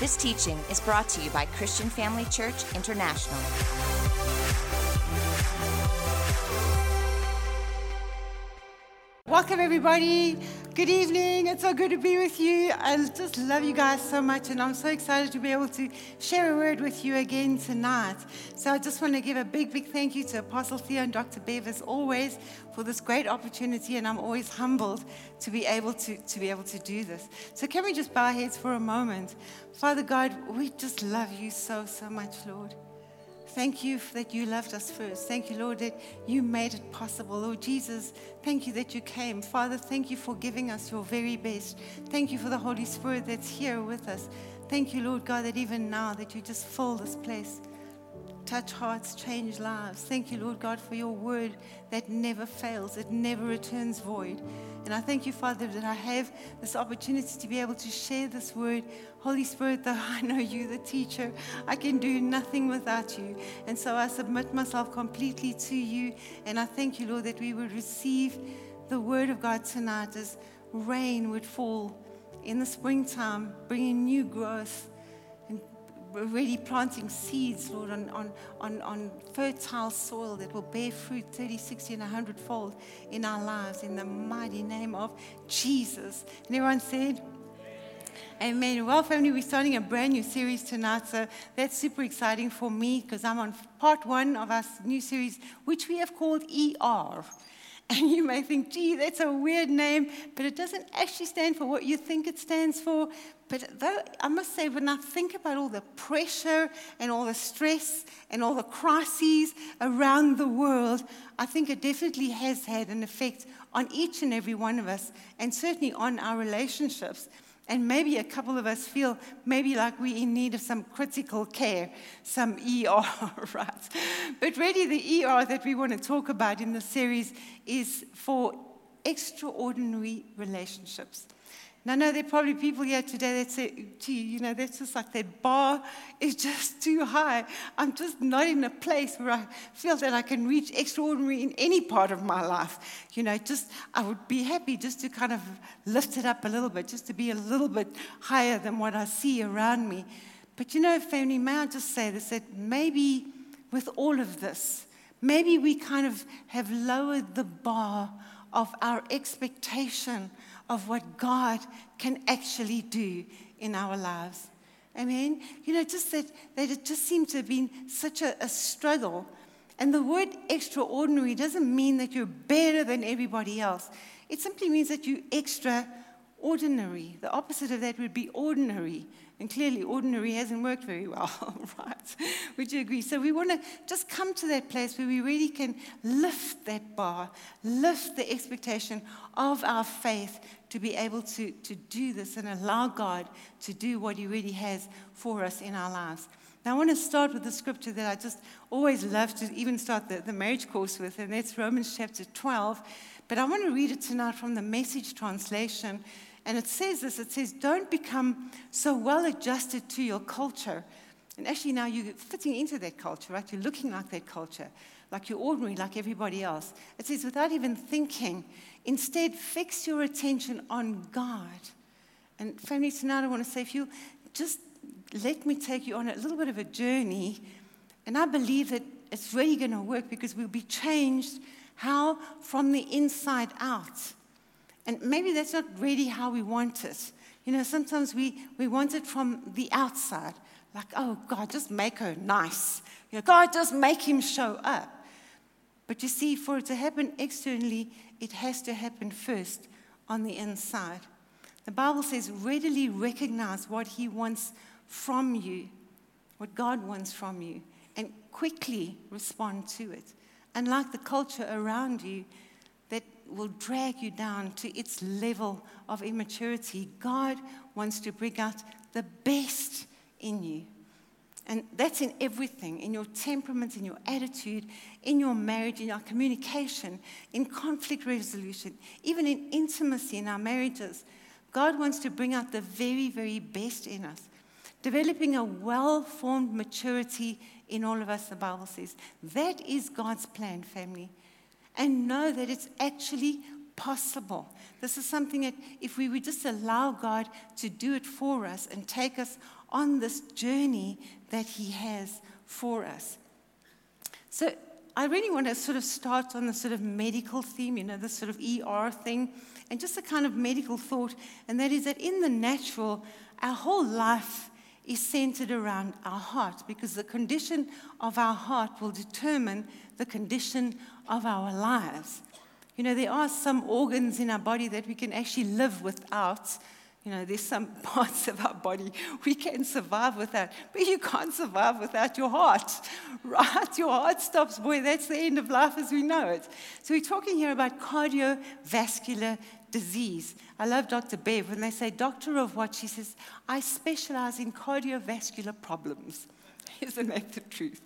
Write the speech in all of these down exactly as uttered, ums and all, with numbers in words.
This teaching is brought to you by Christian Family Church International. Welcome, everybody. Good evening. It's so good to be with you. I just love you guys so much, and I'm so excited to be able to share a word with you again tonight. So I just want to give a big, big thank you to Apostle Theo and Doctor Bev, as always, for this great opportunity, and I'm always humbled to be able to, to be able to do this. So can we just bow our heads for a moment? Father God, we just love you so, so much, Lord. Thank you that you loved us first. Thank you, Lord, that you made it possible. Lord Jesus, thank you that you came. Father, thank you for giving us your very best. Thank you for the Holy Spirit that's here with us. Thank you, Lord God, that even now that you just fill this place. Touch hearts, change lives. Thank you, Lord God, for your word that never fails. It never returns void. And I thank you, Father, that I have this opportunity to be able to share this word. Holy Spirit, though I know you, the teacher, I can do nothing without you. And so I submit myself completely to you. And I thank you, Lord, that we would receive the word of God tonight as rain would fall in the springtime, bringing new growth. Really planting seeds, Lord, on, on, on, on fertile soil that will bear fruit thirty, sixty, and one hundred fold in our lives in the mighty name of Jesus. And everyone said, Amen. Well, family, we're starting a brand new series tonight, so that's super exciting for me because I'm on part one of our new series, which we have called E R. And you may think, gee, that's a weird name, but it doesn't actually stand for what you think it stands for. But though I must say, when I think about all the pressure and all the stress and all the crises around the world, I think it definitely has had an effect on each and every one of us, and certainly on our relationships. And maybe a couple of us feel maybe like we're in need of some critical care, some E R, right? But really the E R that we want to talk about in this series is for extraordinary relationships. Now, I know there are probably people here today that say, gee, you know, that's just like that bar is just too high. I'm just not in a place where I feel that I can reach extraordinary in any part of my life. You know, just I would be happy just to kind of lift it up a little bit, just to be a little bit higher than what I see around me. But, you know, family, may I just say this, that maybe with all of this, maybe we kind of have lowered the bar of our expectation of what God can actually do in our lives. Amen? You know, just that, that it just seems to have been such a, a struggle. And the word extraordinary doesn't mean that you're better than everybody else. It simply means that you're extraordinary. The opposite of that would be ordinary. And clearly, ordinary hasn't worked very well, right? Would you agree? So we want to just come to that place where we really can lift that bar, lift the expectation of our faith to be able to, to do this and allow God to do what he really has for us in our lives. Now, I want to start with the scripture that I just always love to even start the, the marriage course with, and that's Romans chapter twelve. But I want to read it tonight from the Message Translation. And it says this, it says, don't become so well adjusted to your culture. And actually now you're fitting into that culture, right? You're looking like that culture, like you're ordinary, like everybody else. It says, without even thinking, instead fix your attention on God. And family, tonight I want to say, if you just let me take you on a little bit of a journey, and I believe that it's really going to work because we'll be changed how from the inside out. And maybe that's not really how we want it. You know, sometimes we, we want it from the outside. Like, oh, God, just make her nice. You know, God, just make him show up. But you see, for it to happen externally, it has to happen first on the inside. The Bible says, readily recognize what he wants from you, what God wants from you, and quickly respond to it. Unlike the culture around you, will drag you down to its level of immaturity. God wants to bring out the best in you. And that's in everything, in your temperament, in your attitude, in your marriage, in our communication, in conflict resolution, even in intimacy in our marriages. God wants to bring out the very, very best in us. Developing a well-formed maturity in all of us, the Bible says. That is God's plan, family. And know that it's actually possible. This is something that if we would just allow God to do it for us and take us on this journey that he has for us. So I really want to sort of start on the sort of medical theme, you know, the sort of E R thing, and just a kind of medical thought, and that is that in the natural, our whole life is centered around our heart, because the condition of our heart will determine the condition of our lives. You know, there are some organs in our body that we can actually live without. You know, there's some parts of our body we can survive without, but you can't survive without your heart, right? Your heart stops, boy, that's the end of life as we know it. So we're talking here about cardiovascular disease. I love Doctor Bev. When they say doctor of what, she says, I specialize in cardiovascular problems. Isn't that the truth?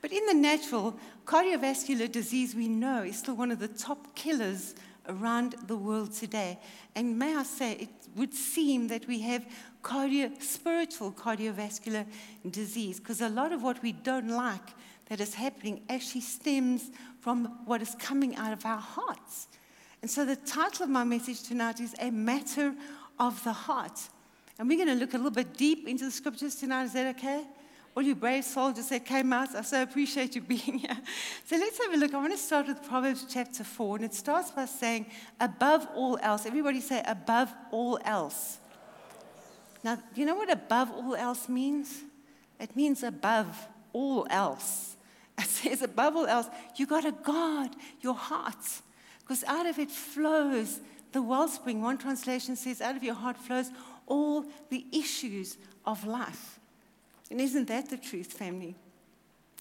But in the natural, cardiovascular disease, we know, is still one of the top killers around the world today. And may I say, it would seem that we have cardio, spiritual cardiovascular disease, because a lot of what we don't like that is happening actually stems from what is coming out of our hearts. And so the title of my message tonight is A Matter of the Heart. And we're going to look a little bit deep into the scriptures tonight. Is that okay? All you brave soldiers that came out, I so appreciate you being here. So let's have a look. I want to start with Proverbs chapter four, and it starts by saying, above all else. Everybody say, above all else. Now, you know what above all else means? It means above all else. It says above all else, you got to guard your heart, because out of it flows the wellspring. One translation says, out of your heart flows all the issues of life. And isn't that the truth, family?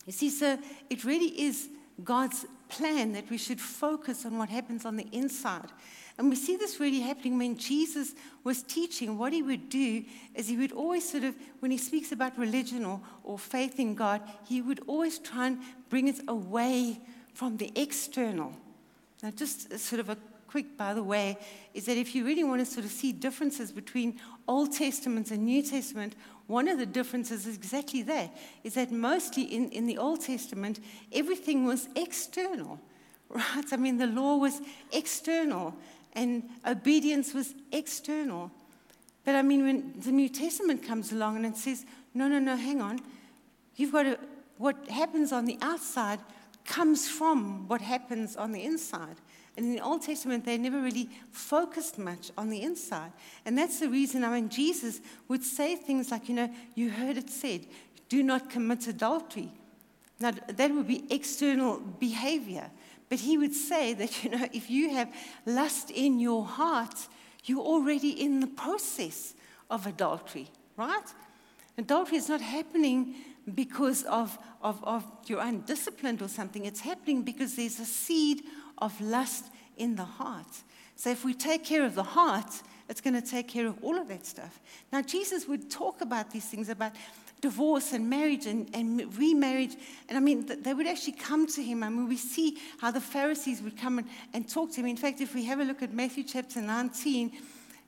You see, so it really is God's plan that we should focus on what happens on the inside. And we see this really happening when Jesus was teaching. What he would do is he would always sort of, when he speaks about religion or, or faith in God, he would always try and bring us away from the external. Now, just sort of a quick, by the way, is that if you really want to sort of see differences between Old Testament and New Testament, one of the differences is exactly that, is that mostly in, in the Old Testament, everything was external, right? I mean, the law was external, and obedience was external. But I mean, when the New Testament comes along and it says, no, no, no, hang on, you've got to, what happens on the outside comes from what happens on the inside. And in the Old Testament, they never really focused much on the inside. And that's the reason, I mean, Jesus would say things like, you know, you heard it said, do not commit adultery. Now, that would be external behavior. But he would say that, you know, if you have lust in your heart, you're already in the process of adultery, right? Adultery is not happening because of, of, of you're undisciplined or something. It's happening because there's a seed of lust in the heart. So if we take care of the heart, it's going to take care of all of that stuff. Now, Jesus would talk about these things, about divorce and marriage and, and remarriage. And I mean, they would actually come to him. I mean, we see how the Pharisees would come and, and talk to him. In fact, if we have a look at Matthew chapter nineteen,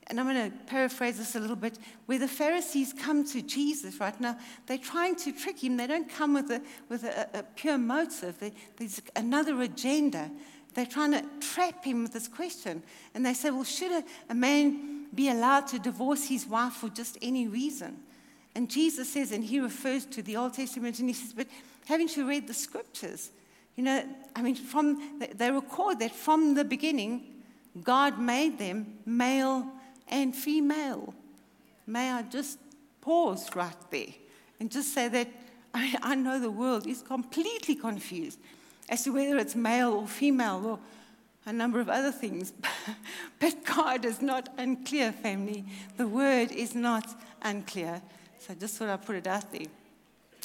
and I'm going to paraphrase this a little bit, where the Pharisees come to Jesus, right? Now, they're trying to trick him. They don't come with a, with a, a pure motive. They, there's another agenda. They're trying to trap him with this question. And they say, well, should a, a man be allowed to divorce his wife for just any reason? And Jesus says, and he refers to the Old Testament, and he says, but haven't you read the scriptures? You know, I mean, from they record that from the beginning, God made them male and female. May I just pause right there and just say that I, I know the world is completely confused as to whether it's male or female or a number of other things. But God is not unclear, family. The word is not unclear. So I just thought I'd put it out there.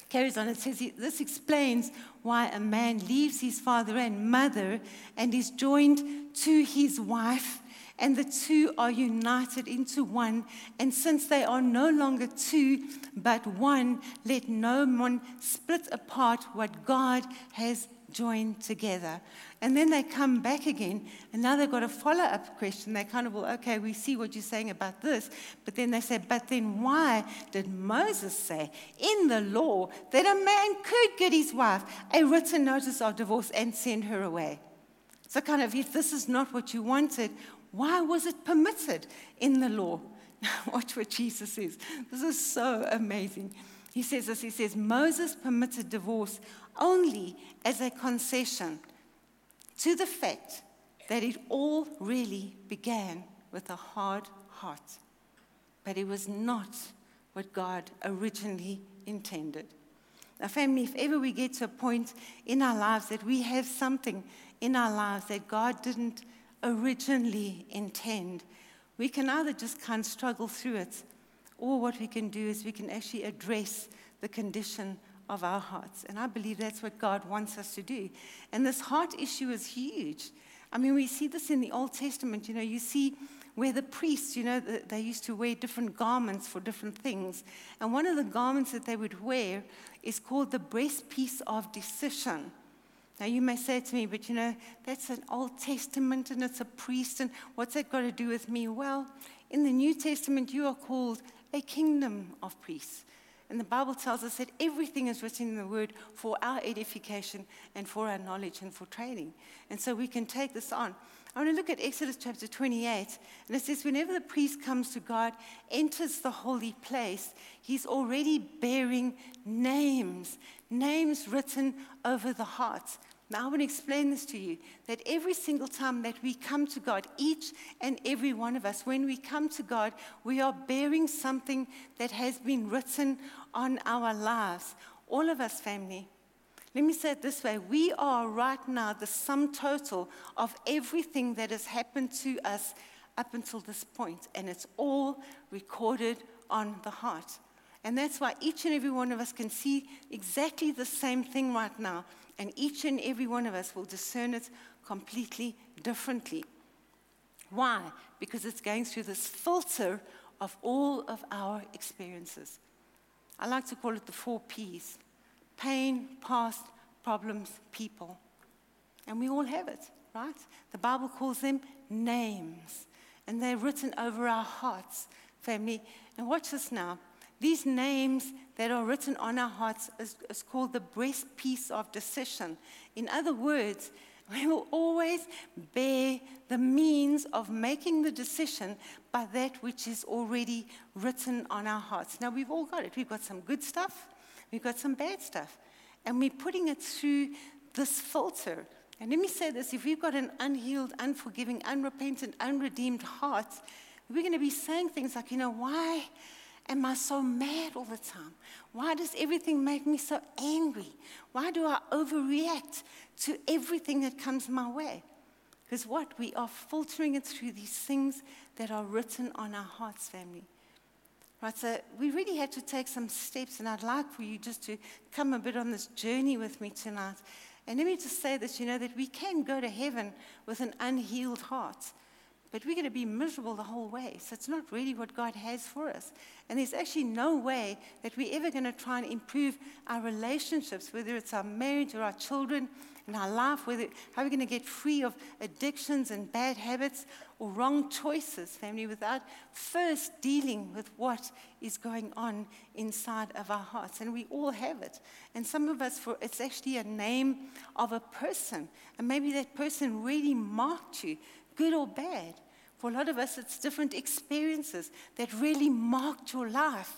Carries on, it says, this explains why a man leaves his father and mother and is joined to his wife, and the two are united into one. And since they are no longer two, but one, let no one split apart what God has joined together. And then they come back again, and now they've got a follow-up question. They kind of, well, okay, we see what you're saying about this, but then they say, but then why did Moses say in the law that a man could get his wife a written notice of divorce and send her away? So kind of, if this is not what you wanted, why was it permitted in the law? Watch what Jesus says. This is so amazing. He says this, he says, Moses permitted divorce only as a concession to the fact that it all really began with a hard heart. But it was not what God originally intended. Now, family, if ever we get to a point in our lives that we have something in our lives that God didn't originally intend, we can either just kind of struggle through it, or what we can do is we can actually address the condition of our hearts. And I believe that's what God wants us to do. And this heart issue is huge. I mean, we see this in the Old Testament. You know, you see where the priests, you know, they used to wear different garments for different things. And one of the garments that they would wear is called the breastpiece of decision. Now, you may say to me, but, you know, that's an Old Testament and it's a priest, and what's that got to do with me? Well, in the New Testament, you are called a kingdom of priests. And the Bible tells us that everything is written in the Word for our edification and for our knowledge and for training. And so we can take this on. I want to look at Exodus chapter twenty-eight, and it says, whenever the priest comes to God, enters the holy place, he's already bearing names, names written over the heart. Now, I want to explain this to you, that every single time that we come to God, each and every one of us, when we come to God, we are bearing something that has been written on our lives. All of us, family. Let me say it this way. We are right now the sum total of everything that has happened to us up until this point, and it's all recorded on the heart. And that's why each and every one of us can see exactly the same thing right now, and each and every one of us will discern it completely differently. Why? Because it's going through this filter of all of our experiences. I like to call it the four P's. Pain, past, problems, people. And we all have it, right? The Bible calls them names. And they're written over our hearts, family. And watch this now. These names that are written on our hearts is, is called the breastpiece of decision. In other words, we will always bear the means of making the decision by that which is already written on our hearts. Now, we've all got it. We've got some good stuff. We've got some bad stuff. And we're putting it through this filter. And let me say this. If we've got an unhealed, unforgiving, unrepentant, unredeemed heart, we're going to be saying things like, you know, why am I so mad all the time? Why does everything make me so angry? Why do I overreact to everything that comes my way? Because what? We are filtering it through these things that are written on our hearts, family. Right, so we really had to take some steps, and I'd like for you just to come a bit on this journey with me tonight. And let me just say this, you know, that we can go to heaven with an unhealed heart, but we're going to be miserable the whole way. So it's not really what God has for us. And there's actually no way that we're ever going to try and improve our relationships, whether it's our marriage or our children and our life, whether how we're going to get free of addictions and bad habits or wrong choices, family, without first dealing with what is going on inside of our hearts. And we all have it. And some of us, for it's actually a name of a person. And maybe that person really marked you, good or bad. For a lot of us, it's different experiences that really marked your life.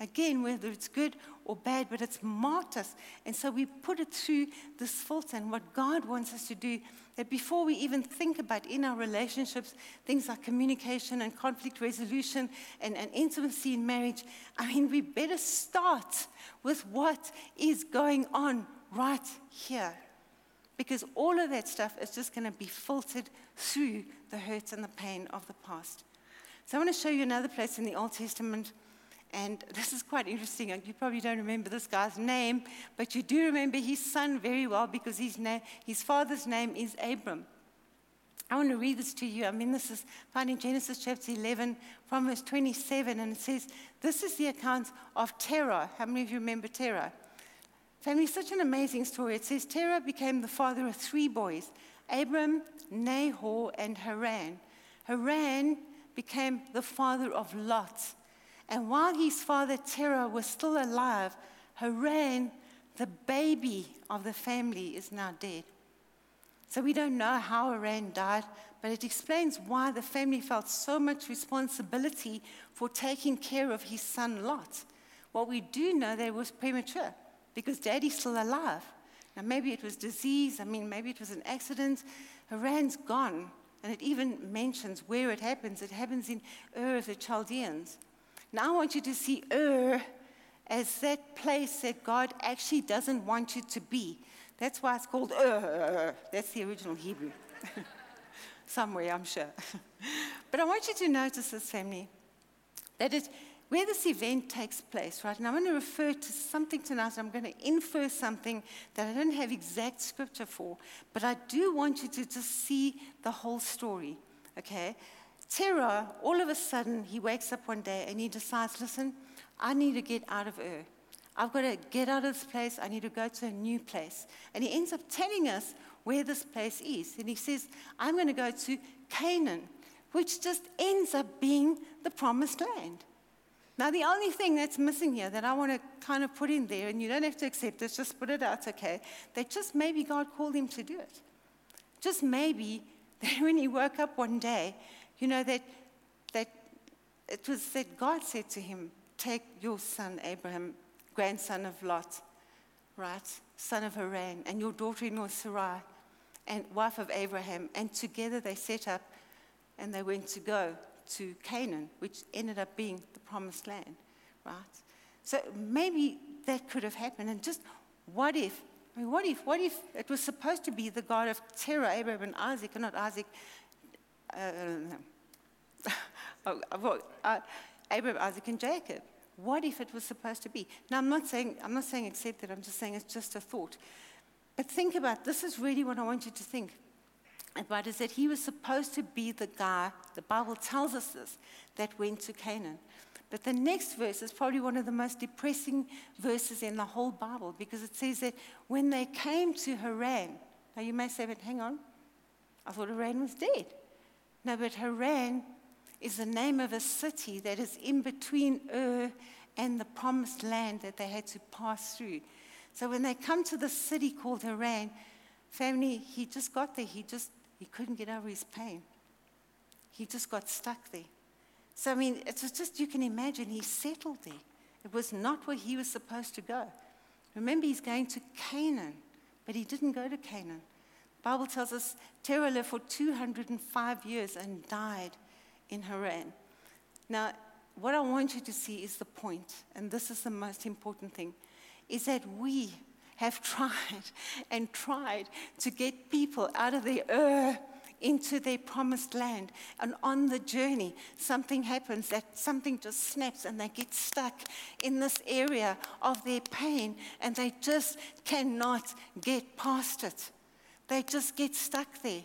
Again, whether it's good or bad, but it's marked us. And so we put it through this filter. And what God wants us to do, that before we even think about in our relationships, things like communication and conflict resolution and, and intimacy in marriage, I mean, we better start with what is going on right here. Because all of that stuff is just going to be filtered through the hurt and the pain of the past. So I want to show you another place in the Old Testament, and this is quite interesting. You probably don't remember this guy's name, but you do remember his son very well because his, na- his father's name is Abram. I want to read this to you. I mean, this is found in Genesis chapter eleven from verse twenty-seven, and it says, this is the account of Terah. How many of you remember Terah? Family, such an amazing story. It says, Terah became the father of three boys, Abram, Nahor, and Haran. Haran became the father of Lot. And while his father Terah was still alive, Haran, the baby of the family, is now dead. So we don't know how Haran died, but it explains why the family felt so much responsibility for taking care of his son Lot. What we do know, that it was premature, because daddy's still alive. Now maybe it was disease, I mean maybe it was an accident. Haran's gone, and it even mentions where it happens. It happens in Ur of the Chaldeans. Now I want you to see Ur as that place that God actually doesn't want you to be. That's why it's called Ur. That's the original Hebrew. Somewhere, I'm sure. But I want you to notice this, family, that it, where this event takes place, right? And I'm going to refer to something tonight. I'm going to infer something that I don't have exact scripture for, but I do want you to just see the whole story, okay? Terah, all of a sudden, he wakes up one day and he decides, listen, I need to get out of Ur. I've got to get out of this place. I need to go to a new place. And he ends up telling us where this place is. And he says, I'm going to go to Canaan, which just ends up being the promised land. Now, the only thing that's missing here that I want to kind of put in there, and you don't have to accept this, just put it out, okay, that just maybe God called him to do it. Just maybe that when he woke up one day, you know, that that it was that God said to him, take your son, Abram, grandson of Lot, right, son of Haran, and your daughter-in-law Sarai, and wife of Abraham, and together they set up and they went to go to Canaan, which ended up being the promised land, right? So maybe that could have happened. And just what if, I mean, what if, what if it was supposed to be the God of Terah, Abraham, and Isaac, and not Isaac, uh, oh, well, uh, Abraham, Isaac, and Jacob? What if it was supposed to be? Now, I'm not saying I'm not saying accept that. I'm just saying it's just a thought. But think about, this is really what I want you to think about, is that he was supposed to be the guy, the Bible tells us this, that went to Canaan. But the next verse is probably one of the most depressing verses in the whole Bible, because it says that when they came to Haran, now you may say, but hang on, I thought Haran was dead. No, but Haran is the name of a city that is in between Ur and the promised land that they had to pass through. So when they come to the city called Haran, family, he just got there. He just, he couldn't get over his pain. He just got stuck there. So, I mean, it's just, you can imagine, he settled there. It was not where he was supposed to go. Remember, he's going to Canaan, but he didn't go to Canaan. The Bible tells us Terah lived for two hundred five years and died in Haran. Now, what I want you to see is the point, and this is the most important thing, is that we have tried and tried to get people out of their Ur into their promised land, and on the journey, something happens, that something just snaps, and they get stuck in this area of their pain, and they just cannot get past it. They just get stuck there.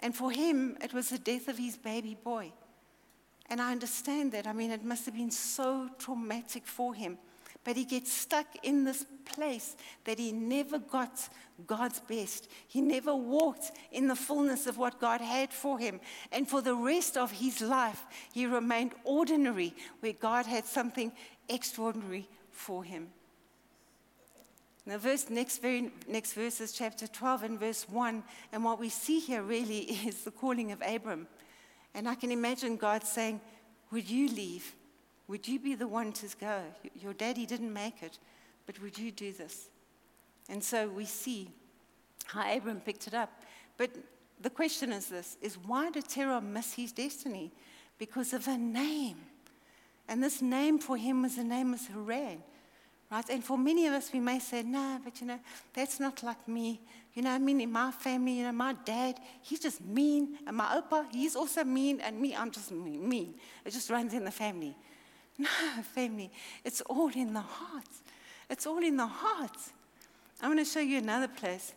And for him, it was the death of his baby boy. And I understand that. I mean, it must have been so traumatic for him. But he gets stuck in this place that he never got God's best. He never walked in the fullness of what God had for him. And for the rest of his life, he remained ordinary, where God had something extraordinary for him. Now, verse, next, very, next verse is chapter twelve and verse one. And what we see here really is the calling of Abram. And I can imagine God saying, would you leave? Would you be the one to go? Your daddy didn't make it, but would you do this? And so we see how Abram picked it up. But the question is this, is why did Terah miss his destiny? Because of a name. And this name for him was the name of Haran. Right? And for many of us, we may say, no, but you know, that's not like me. You know, I mean, in my family, you know, my dad, he's just mean, and my opa, he's also mean, and me, I'm just mean. It just runs in the family. No, family, it's all in the heart. It's all in the heart. I'm going to show you another place.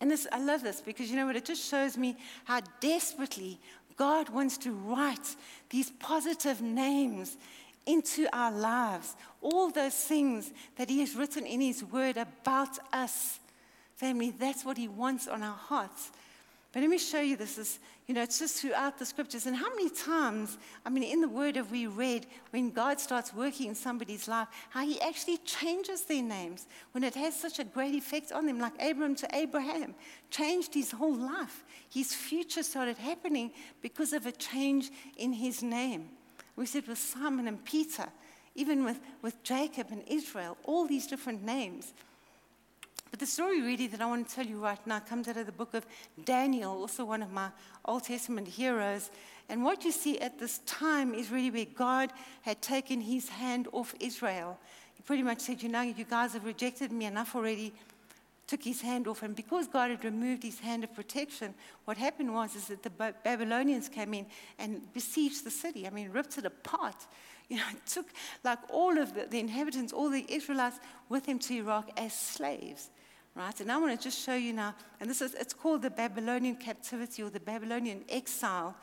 And this, I love this, because you know what, it just shows me how desperately God wants to write these positive names into our lives, all those things that he has written in his word about us. Family, that's what he wants on our hearts. But let me show you this. Is, you know, it's just throughout the scriptures. And how many times, I mean, in the Word have we read when God starts working in somebody's life, how he actually changes their names when it has such a great effect on them, like Abram to Abraham, changed his whole life. His future started happening because of a change in his name. We said with Simon and Peter, even with, with Jacob and Israel, all these different names. But the story really that I want to tell you right now comes out of the book of Daniel, also one of my Old Testament heroes. And what you see at this time is really where God had taken his hand off Israel. He pretty much said, you know, you guys have rejected me enough already, took his hand off. And because God had removed his hand of protection, what happened was is that the Babylonians came in and besieged the city. I mean, ripped it apart. You know, it took like all of the, the inhabitants, all the Israelites with him to Iraq as slaves. Right, and I want to just show you now, and this is, it's called the Babylonian captivity or the Babylonian exile.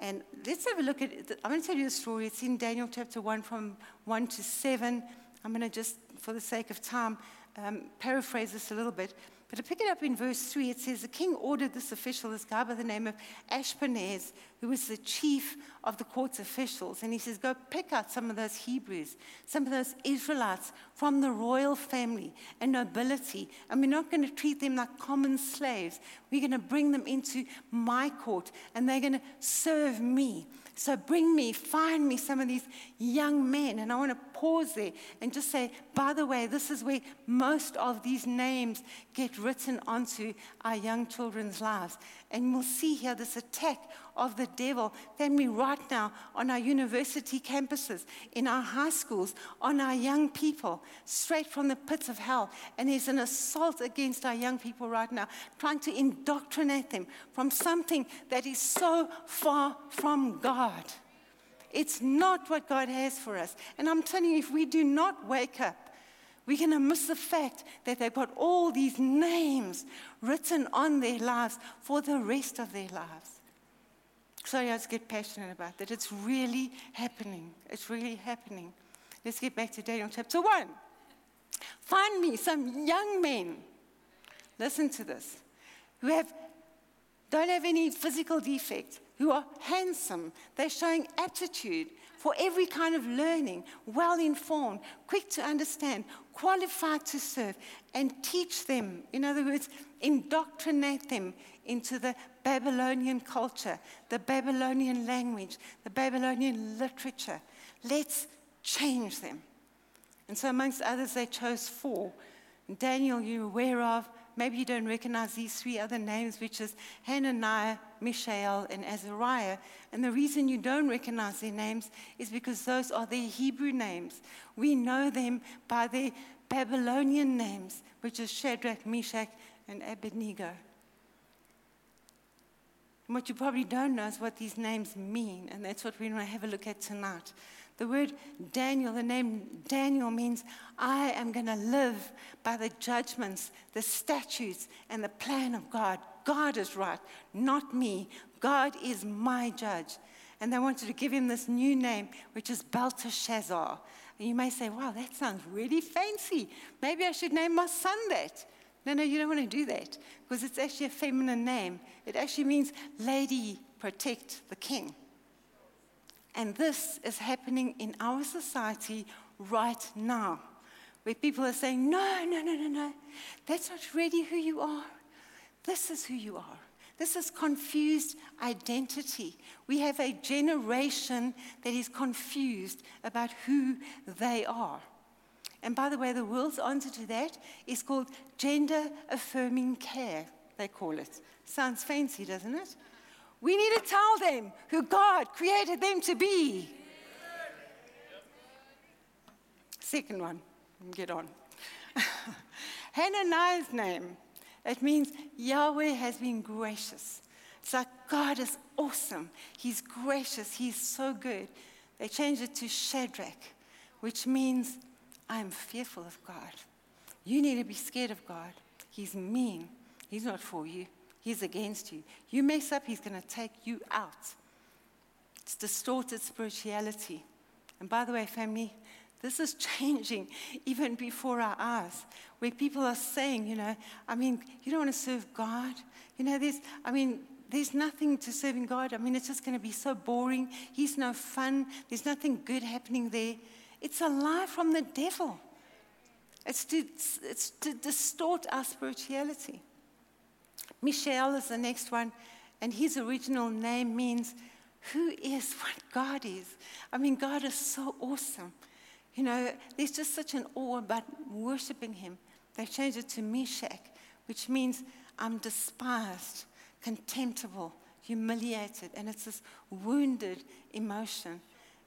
And let's have a look at it. I'm going to tell you a story. It's in Daniel chapter one from one to seven. I'm going to just, for the sake of time, um, paraphrase this a little bit. But to pick it up in verse three, it says, the king ordered this official, this guy by the name of Ashpenaz, who was the chief of the court's officials. And he says, go pick out some of those Hebrews, some of those Israelites from the royal family and nobility. And we're not going to treat them like common slaves. We're going to bring them into my court, and they're going to serve me. So bring me, find me some of these young men. And I want to pause there and just say, by the way, this is where most of these names get written onto our young children's lives. And we'll see here this attack of the devil, family, right now on our university campuses, in our high schools, on our young people, straight from the pits of hell. And there's an assault against our young people right now, trying to indoctrinate them from something that is so far from God. It's not what God has for us. And I'm telling you, if we do not wake up, we're going to miss the fact that they've got all these names written on their lives for the rest of their lives. Sorry, I just get passionate about that. It's really happening. It's really happening. Let's get back to Daniel chapter one. Find me some young men. Listen to this. Who have, don't have any physical defects. Who are handsome. They're showing aptitude for every kind of learning, well-informed, quick to understand, qualified to serve, and teach them. In other words, indoctrinate them into the Babylonian culture, the Babylonian language, the Babylonian literature. Let's change them. And so amongst others, they chose four. Daniel, you're aware of. Maybe you don't recognize these three other names, which is Hananiah, Mishael, and Azariah. And the reason you don't recognize their names is because those are their Hebrew names. We know them by their Babylonian names, which is Shadrach, Meshach, and Abednego. And what you probably don't know is what these names mean, and that's what we're going to have a look at tonight. The word Daniel, the name Daniel means I am going to live by the judgments, the statutes, and the plan of God. God is right, not me. God is my judge. And they wanted to give him this new name, which is Belteshazzar. And you may say, wow, that sounds really fancy. Maybe I should name my son that. No, no, you don't want to do that because it's actually a feminine name. It actually means lady protect the king. And this is happening in our society right now, where people are saying, no, no, no, no, no, that's not really who you are. This is who you are. This is confused identity. We have a generation that is confused about who they are. And by the way, the world's answer to that is called gender-affirming care, they call it. Sounds fancy, doesn't it? We need to tell them who God created them to be. Second one, get on. Hananiah's name, it means Yahweh has been gracious. It's like God is awesome. He's gracious. He's so good. They changed it to Shadrach, which means I'm fearful of God. You need to be scared of God. He's mean. He's not for you. He's against you. You mess up, he's going to take you out. It's distorted spirituality. And by the way, family, this is changing even before our eyes, where people are saying, you know, I mean, you don't want to serve God. You know, there's, I mean, there's nothing to serving God. I mean, it's just going to be so boring. He's no fun. There's nothing good happening there. It's a lie from the devil. It's to, it's to distort our spirituality. Mishael is the next one, and his original name means who is what God is. I mean, God is so awesome. You know, there's just such an awe about worshiping him. They changed it to Meshach, which means I'm despised, contemptible, humiliated, and it's this wounded emotion.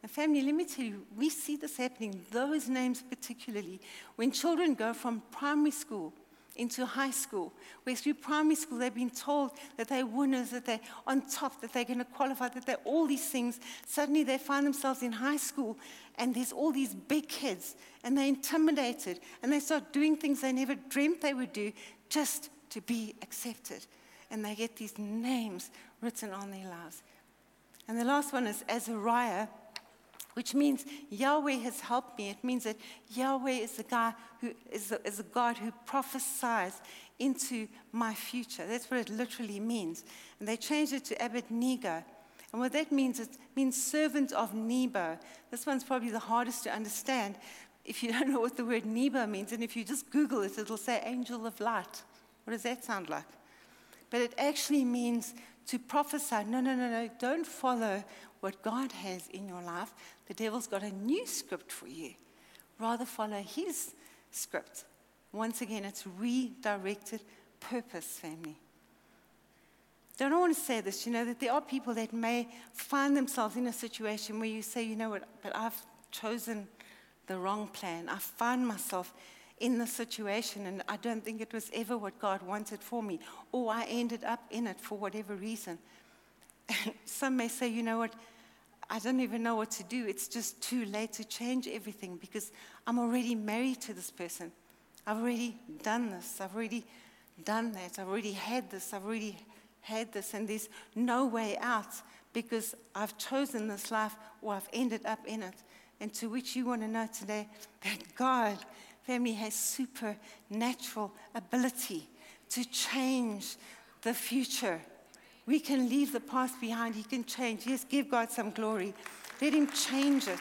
And family, let me tell you, we see this happening, those names particularly, when children go from primary school into high school, where through primary school they've been told that they're winners, that they're on top, that they're going to qualify, that they're all these things. Suddenly they find themselves in high school and there's all these big kids and they're intimidated and they start doing things they never dreamt they would do just to be accepted. And they get these names written on their lives. And the last one is Azariah, which means Yahweh has helped me. It means that Yahweh is the guy who is the, is the God who prophesies into my future. That's what it literally means. And they changed it to Abednego. And what that means, it means servant of Nebo. This one's probably the hardest to understand if you don't know what the word Nebo means. And if you just Google it, it'll say angel of light. What does that sound like? But it actually means to prophesy. No, no, no, no. Don't follow what God has in your life. The devil's got a new script for you. Rather follow his script. Once again, it's redirected purpose, family. Don't want to say this, you know, that there are people that may find themselves in a situation where you say, you know what, but I've chosen the wrong plan. I find myself in the situation, and I don't think it was ever what God wanted for me, or I ended up in it for whatever reason. And some may say, you know what, I don't even know what to do. It's just too late to change everything because I'm already married to this person. I've already done this. I've already done that. I've already had this. I've already had this, and there's no way out because I've chosen this life or I've ended up in it. And to which you want to know today that God, family, has supernatural ability to change the future. We can leave the past behind. He can change. Yes, give God some glory. Let him change it.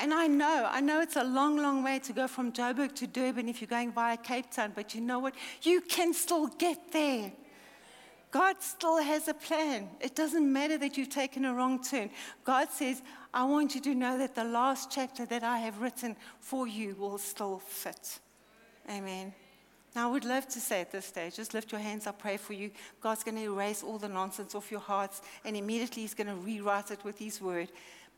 And I know, I know it's a long, long way to go from Joburg to Durban if you're going via Cape Town, but you know what? You can still get there. God still has a plan. It doesn't matter that you've taken a wrong turn. God says, I want you to know that the last chapter that I have written for you will still fit. Amen. Now, I would love to say at this stage, just lift your hands, I pray for you. God's going to erase all the nonsense off your hearts, and immediately he's going to rewrite it with his word.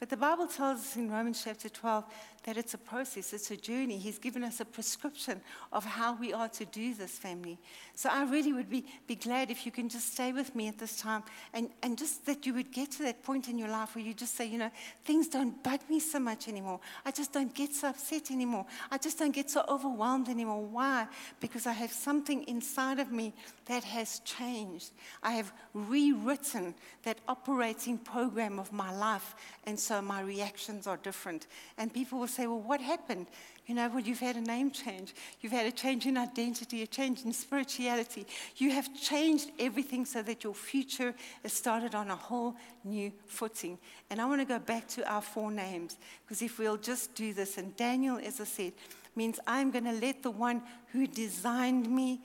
But the Bible tells us in Romans chapter twelve that it's a process, it's a journey. He's given us a prescription of how we are to do this, family. So I really would be, be glad if you can just stay with me at this time, and, and just that you would get to that point in your life where you just say, you know, things don't bug me so much anymore. I just don't get so upset anymore. I just don't get so overwhelmed anymore. Why? Because I have something inside of me that has changed. I have rewritten that operating program of my life, and so So my reactions are different. And people will say, well, what happened? You know, well, you've had a name change. You've had a change in identity, a change in spirituality. You have changed everything so that your future is started on a whole new footing. And I want to go back to our four names, because if we'll just do this, and Daniel, as I said, means I'm going to let the one who designed me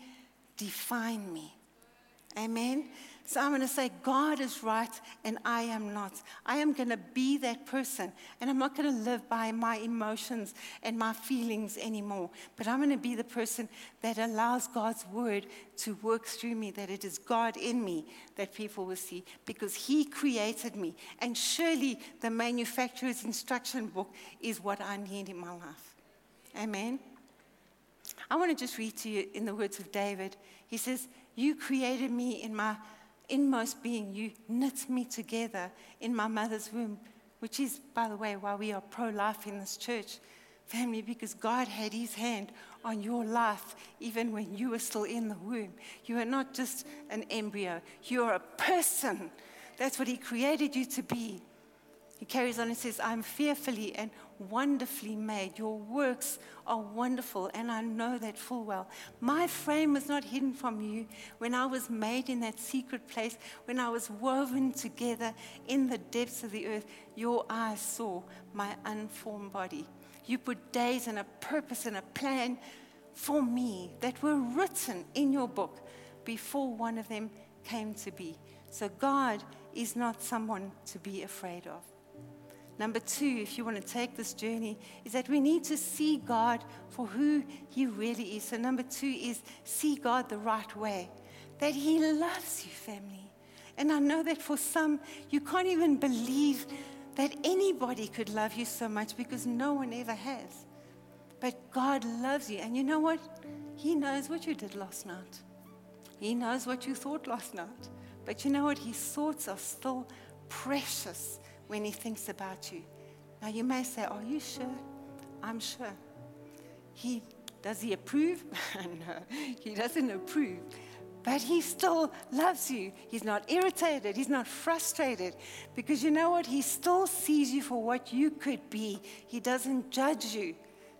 define me. Amen. So I'm going to say, God is right and I am not. I am going to be that person, and I'm not going to live by my emotions and my feelings anymore. But I'm going to be the person that allows God's word to work through me, that it is God in me that people will see, because he created me. And surely the manufacturer's instruction book is what I need in my life. Amen. I want to just read to you in the words of David. He says, you created me in my inmost being. You knit me together in my mother's womb, which is, by the way, why we are pro-life in this church, family, because God had his hand on your life even when you were still in the womb. You are not just an embryo. You are a person. That's what he created you to be. He carries on and says, I'm fearfully and wonderfully made. Your works are wonderful, and I know that full well. My frame was not hidden from you when I was made in that secret place, when I was woven together in the depths of the earth. Your eyes saw my unformed body. You put days and a purpose and a plan for me that were written in your book before one of them came to be. So God is not someone to be afraid of. Number two, if you want to take this journey, is that we need to see God for who he really is. So number two is see God the right way, that he loves you, family. And I know that for some, you can't even believe that anybody could love you so much because no one ever has. But God loves you. And you know what? He knows what you did last night. He knows what you thought last night. But you know what? His thoughts are still precious when he thinks about you. Now you may say, are you sure? I'm sure. He, does he approve? No, he doesn't approve. But he still loves you. He's not irritated. He's not frustrated. Because you know what? He still sees you for what you could be. He doesn't judge you,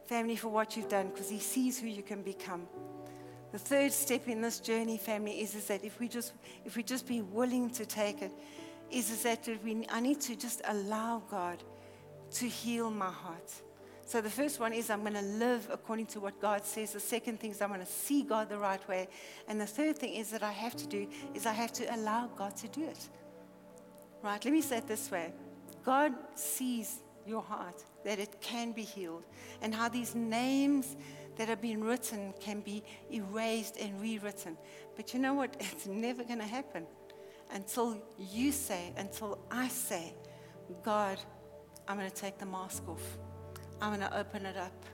family, for what you've done, because he sees who you can become. The third step in this journey, family, is, is that if we just if we just be willing to take it, is, is that we, I need to just allow God to heal my heart. So the first one is I'm going to live according to what God says. The second thing is I'm going to see God the right way. And the third thing is that I have to do is I have to allow God to do it. Right, let me say it this way. God sees your heart, that it can be healed, and how these names that have been written can be erased and rewritten. But you know what? It's never going to happen until you say, until I say, God, I'm going to take the mask off. I'm going to open it up.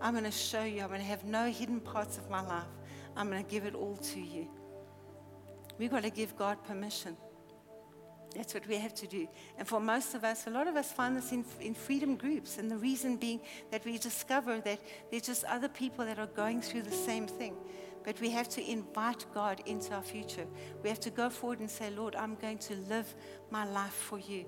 I'm going to show you. I'm going to have no hidden parts of my life. I'm going to give it all to you. We've got to give God permission. That's what we have to do. And for most of us, a lot of us find this in, in freedom groups. And the reason being that we discover that there's just other people that are going through the same thing. But we have to invite God into our future. We have to go forward and say, Lord, I'm going to live my life for you.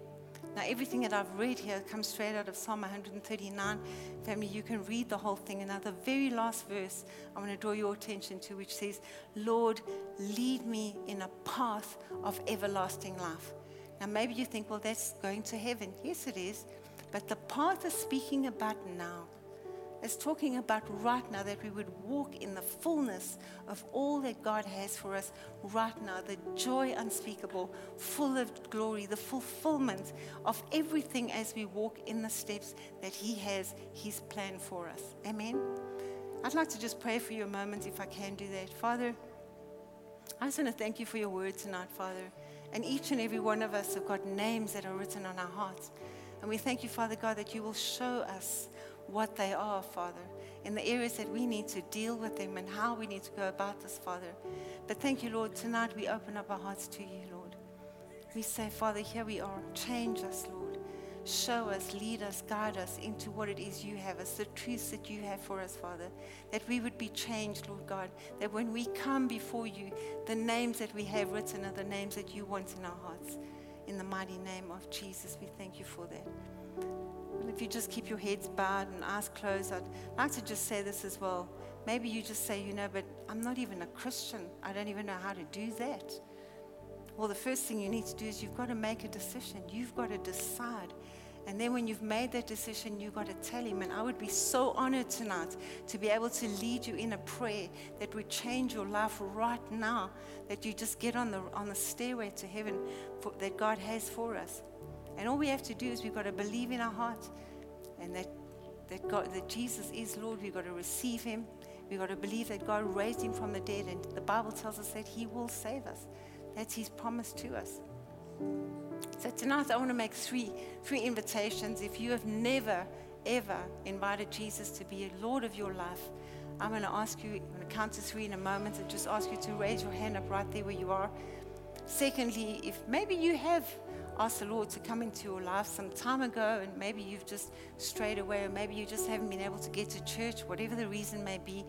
Now, everything that I've read here comes straight out of Psalm one thirty-nine. Family, you can read the whole thing. And now the very last verse I want to draw your attention to, which says, Lord, lead me in a path of everlasting life. Now, maybe you think, well, that's going to heaven. Yes, it is. But the path is speaking about now. It's talking about right now, that we would walk in the fullness of all that God has for us right now, the joy unspeakable, full of glory, the fulfillment of everything as we walk in the steps that he has his plan for us. Amen. I'd like to just pray for you a moment if I can do that. Father, I just want to thank you for your word tonight, Father. And each and every one of us have got names that are written on our hearts. And we thank you, Father God, that you will show us what they are, Father, in the areas that we need to deal with them and how we need to go about this, Father. But thank you, Lord. Tonight we open up our hearts to you, Lord. We say, Father, here we are. Change us, Lord. Show us, lead us, guide us into what it is you have us, the truths that you have for us, Father, that we would be changed, Lord God, that when we come before you, the names that we have written are the names that you want in our hearts. In the mighty name of Jesus, we thank you for that. Well, if you just keep your heads bowed and eyes closed, I'd like to just say this as well. Maybe you just say, you know, but I'm not even a Christian. I don't even know how to do that. Well, the first thing you need to do is you've got to make a decision. You've got to decide. And then when you've made that decision, you've got to tell him. And I would be so honored tonight to be able to lead you in a prayer that would change your life right now, that you just get on the on the stairway to heaven for, that God has for us. And all we have to do is we've got to believe in our heart and that, that, God, that Jesus is Lord. We've got to receive him. We've got to believe that God raised him from the dead. And the Bible tells us that he will save us. That's his promise to us. So tonight I want to make three three invitations. If you have never, ever invited Jesus to be Lord of your life, I'm going to ask you, I'm going to count to three in a moment and just ask you to raise your hand up right there where you are. Secondly, if maybe you have asked the Lord to come into your life some time ago and maybe you've just strayed away or maybe you just haven't been able to get to church, whatever the reason may be,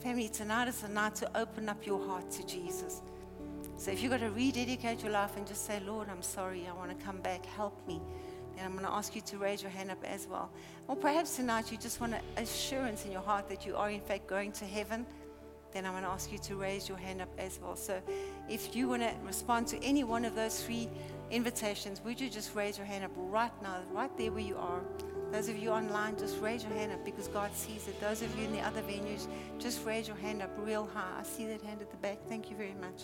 family, tonight is the night to open up your heart to Jesus. So if you've got to rededicate your life and just say, Lord, I'm sorry, I want to come back, help me. And I'm going to ask you to raise your hand up as well. Or perhaps tonight you just want an assurance in your heart that you are in fact going to heaven. Then I'm going to ask you to raise your hand up as well. So if you want to respond to any one of those three invitations, would you just raise your hand up right now, right there where you are. Those of you online, just raise your hand up because God sees it. Those of you in the other venues, just raise your hand up real high. I see that hand at the back. Thank you very much.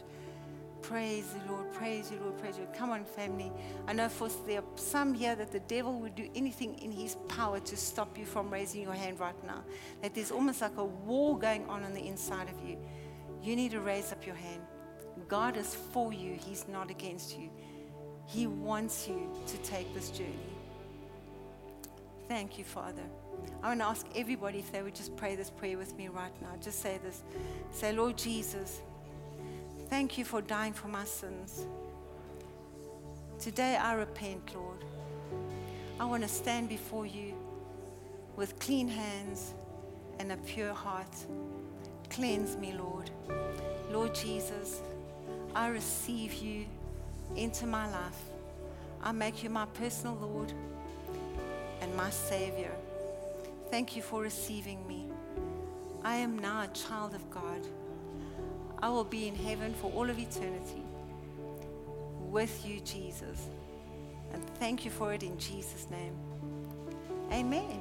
Praise the Lord, praise the Lord, praise the Lord. Come on, family. I know for there are some here that the devil would do anything in his power to stop you from raising your hand right now. That there's almost like a war going on on the inside of you. You need to raise up your hand. God is for you. He's not against you. He wants you to take this journey. Thank you, Father. I want to ask everybody if they would just pray this prayer with me right now. Just say this. Say, Lord Jesus, thank you for dying for my sins. Today I repent, Lord. I want to stand before you with clean hands and a pure heart. Cleanse me, Lord. Lord Jesus, I receive you into my life. I make you my personal Lord and my Savior. Thank you for receiving me. I am now a child of God. I will be in heaven for all of eternity with you, Jesus. And thank you for it in Jesus' name. Amen.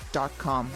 dot com.